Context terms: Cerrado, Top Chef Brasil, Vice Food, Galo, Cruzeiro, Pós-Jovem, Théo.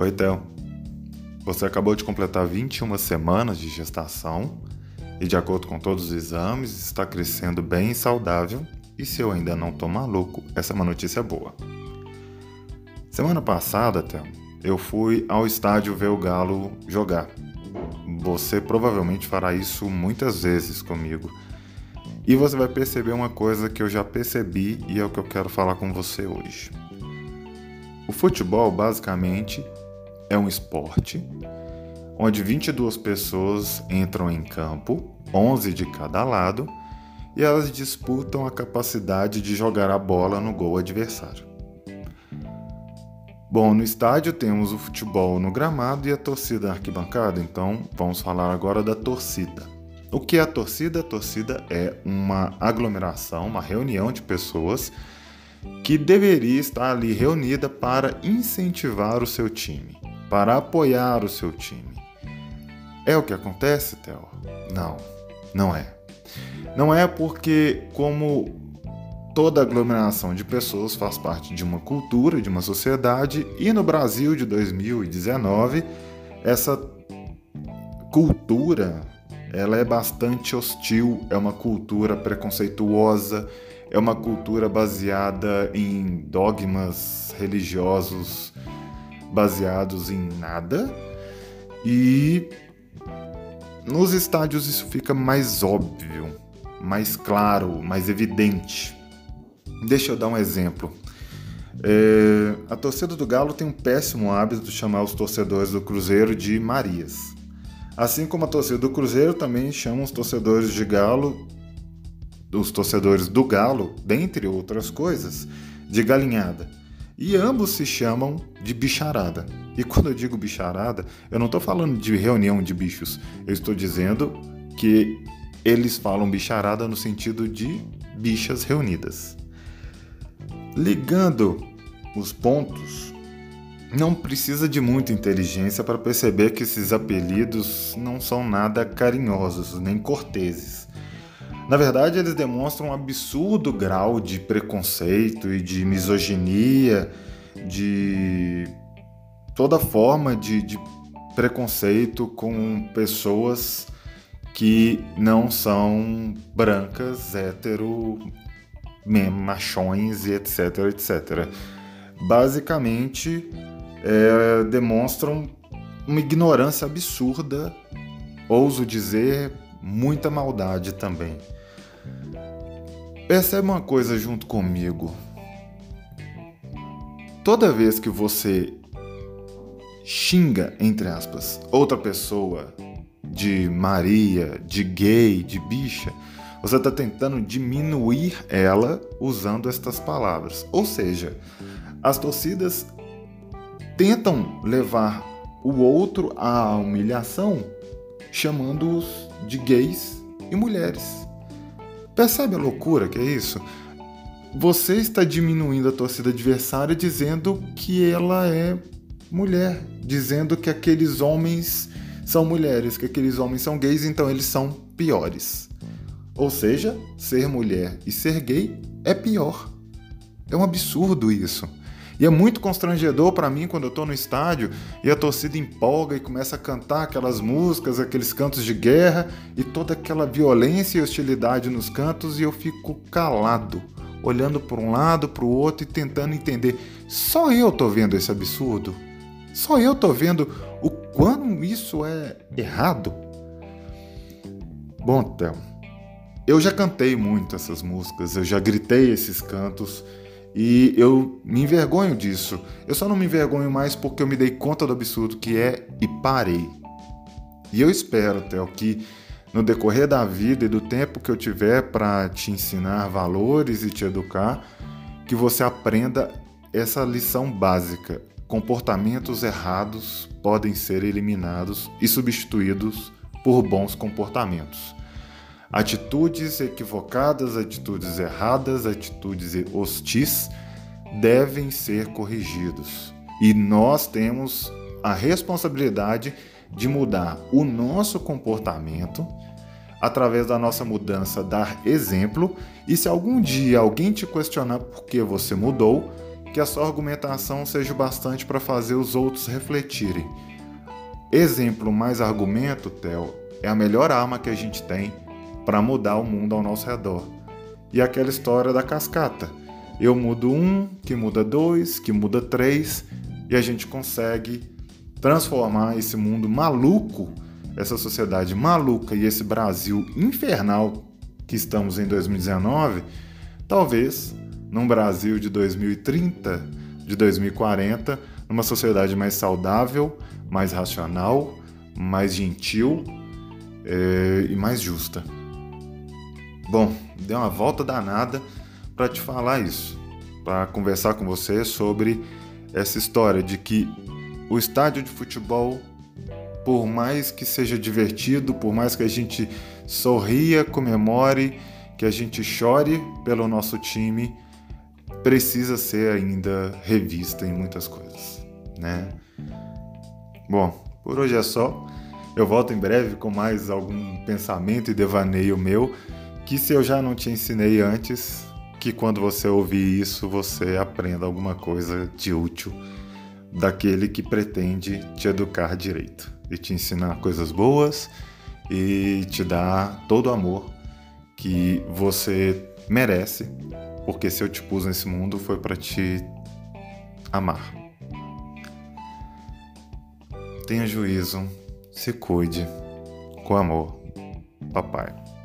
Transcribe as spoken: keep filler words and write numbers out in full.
Oi, Théo. Você acabou de completar vinte e uma semanas de gestação e, de acordo com todos os exames, está crescendo bem e saudável. E se eu ainda não tô maluco, essa é uma notícia boa. Semana passada, Théo, eu fui ao estádio ver o Galo jogar. Você provavelmente fará isso muitas vezes comigo. E você vai perceber uma coisa que eu já percebi e é o que eu quero falar com você hoje. O futebol, basicamente, é um esporte onde vinte e duas pessoas entram em campo, onze de cada lado, e elas disputam a capacidade de jogar a bola no gol adversário. Bom, no estádio temos o futebol no gramado e a torcida na arquibancada, então vamos falar agora da torcida. O que é a torcida? A torcida é uma aglomeração, uma reunião de pessoas que deveria estar ali reunida para incentivar o seu time, para apoiar o seu time. É o que acontece, Théo? Não, não é. Não é porque, como toda aglomeração de pessoas faz parte de uma cultura, de uma sociedade, e no Brasil de dois mil e dezenove, essa cultura ela é bastante hostil, é uma cultura preconceituosa, é uma cultura baseada em dogmas religiosos, baseados em nada, e nos estádios isso fica mais óbvio, mais claro, mais evidente. Deixa eu dar um exemplo. É, a torcida do Galo tem um péssimo hábito de chamar os torcedores do Cruzeiro de Marias. Assim como a torcida do Cruzeiro também chama os torcedores de Galo, os torcedores do Galo, dentre outras coisas, de galinhada. E ambos se chamam de bicharada. E quando eu digo bicharada, eu não estou falando de reunião de bichos. Eu estou dizendo que eles falam bicharada no sentido de bichas reunidas. Ligando os pontos, não precisa de muita inteligência para perceber que esses apelidos não são nada carinhosos nem corteses. Na verdade, eles demonstram um absurdo grau de preconceito e de misoginia, de toda forma de, de preconceito com pessoas que não são brancas, hétero, machões e etc, et cetera. Basicamente, é, demonstram uma ignorância absurda, ouso dizer, muita maldade também. Percebe uma coisa junto comigo. Toda vez que você xinga, entre aspas, outra pessoa de Maria, de gay, de bicha, você está tentando diminuir ela usando estas palavras. Ou seja, as torcidas tentam levar o outro à humilhação chamando-os de gays e mulheres. Percebe a loucura que é isso? Você está diminuindo a torcida adversária dizendo que ela é mulher, dizendo que aqueles homens são mulheres, que aqueles homens são gays, então eles são piores. Ou seja, ser mulher e ser gay é pior. É um absurdo isso. E é muito constrangedor para mim quando eu tô no estádio e a torcida empolga e começa a cantar aquelas músicas, aqueles cantos de guerra e toda aquela violência e hostilidade nos cantos e eu fico calado, olhando para um lado, para o outro e tentando entender. Só eu tô vendo esse absurdo? Só eu tô vendo o quanto isso é errado? Bom, Théo, eu já cantei muito essas músicas, eu já gritei esses cantos e eu me envergonho disso. Eu só não me envergonho mais porque eu me dei conta do absurdo que é e parei. E eu espero, Théo, que no decorrer da vida e do tempo que eu tiver para te ensinar valores e te educar, que você aprenda essa lição básica. Comportamentos errados podem ser eliminados e substituídos por bons comportamentos. Atitudes equivocadas, atitudes erradas, atitudes hostis devem ser corrigidos. E nós temos a responsabilidade de mudar o nosso comportamento através da nossa mudança, dar exemplo. E se algum dia alguém te questionar por que você mudou, que a sua argumentação seja o bastante para fazer os outros refletirem. Exemplo mais argumento, Théo, é a melhor arma que a gente tem para mudar o mundo ao nosso redor. E aquela história da cascata. Eu mudo um, que muda dois, que muda três, e a gente consegue transformar esse mundo maluco, essa sociedade maluca e esse Brasil infernal que estamos em dois mil e dezenove, talvez num Brasil de dois mil e trinta, de dois mil e quarenta, numa sociedade mais saudável, mais racional, mais gentil é, e mais justa. Bom, dei uma volta danada para te falar isso, para conversar com você sobre essa história de que o estádio de futebol, por mais que seja divertido, por mais que a gente sorria, comemore, que a gente chore pelo nosso time, precisa ser ainda revista em muitas coisas, né? Bom, por hoje é só. Eu volto em breve com mais algum pensamento e devaneio meu, que se eu já não te ensinei antes, que quando você ouvir isso, você aprenda alguma coisa de útil daquele que pretende te educar direito e te ensinar coisas boas e te dar todo o amor que você merece, porque se eu te pus nesse mundo foi para te amar. Tenha juízo, se cuide, com amor, papai.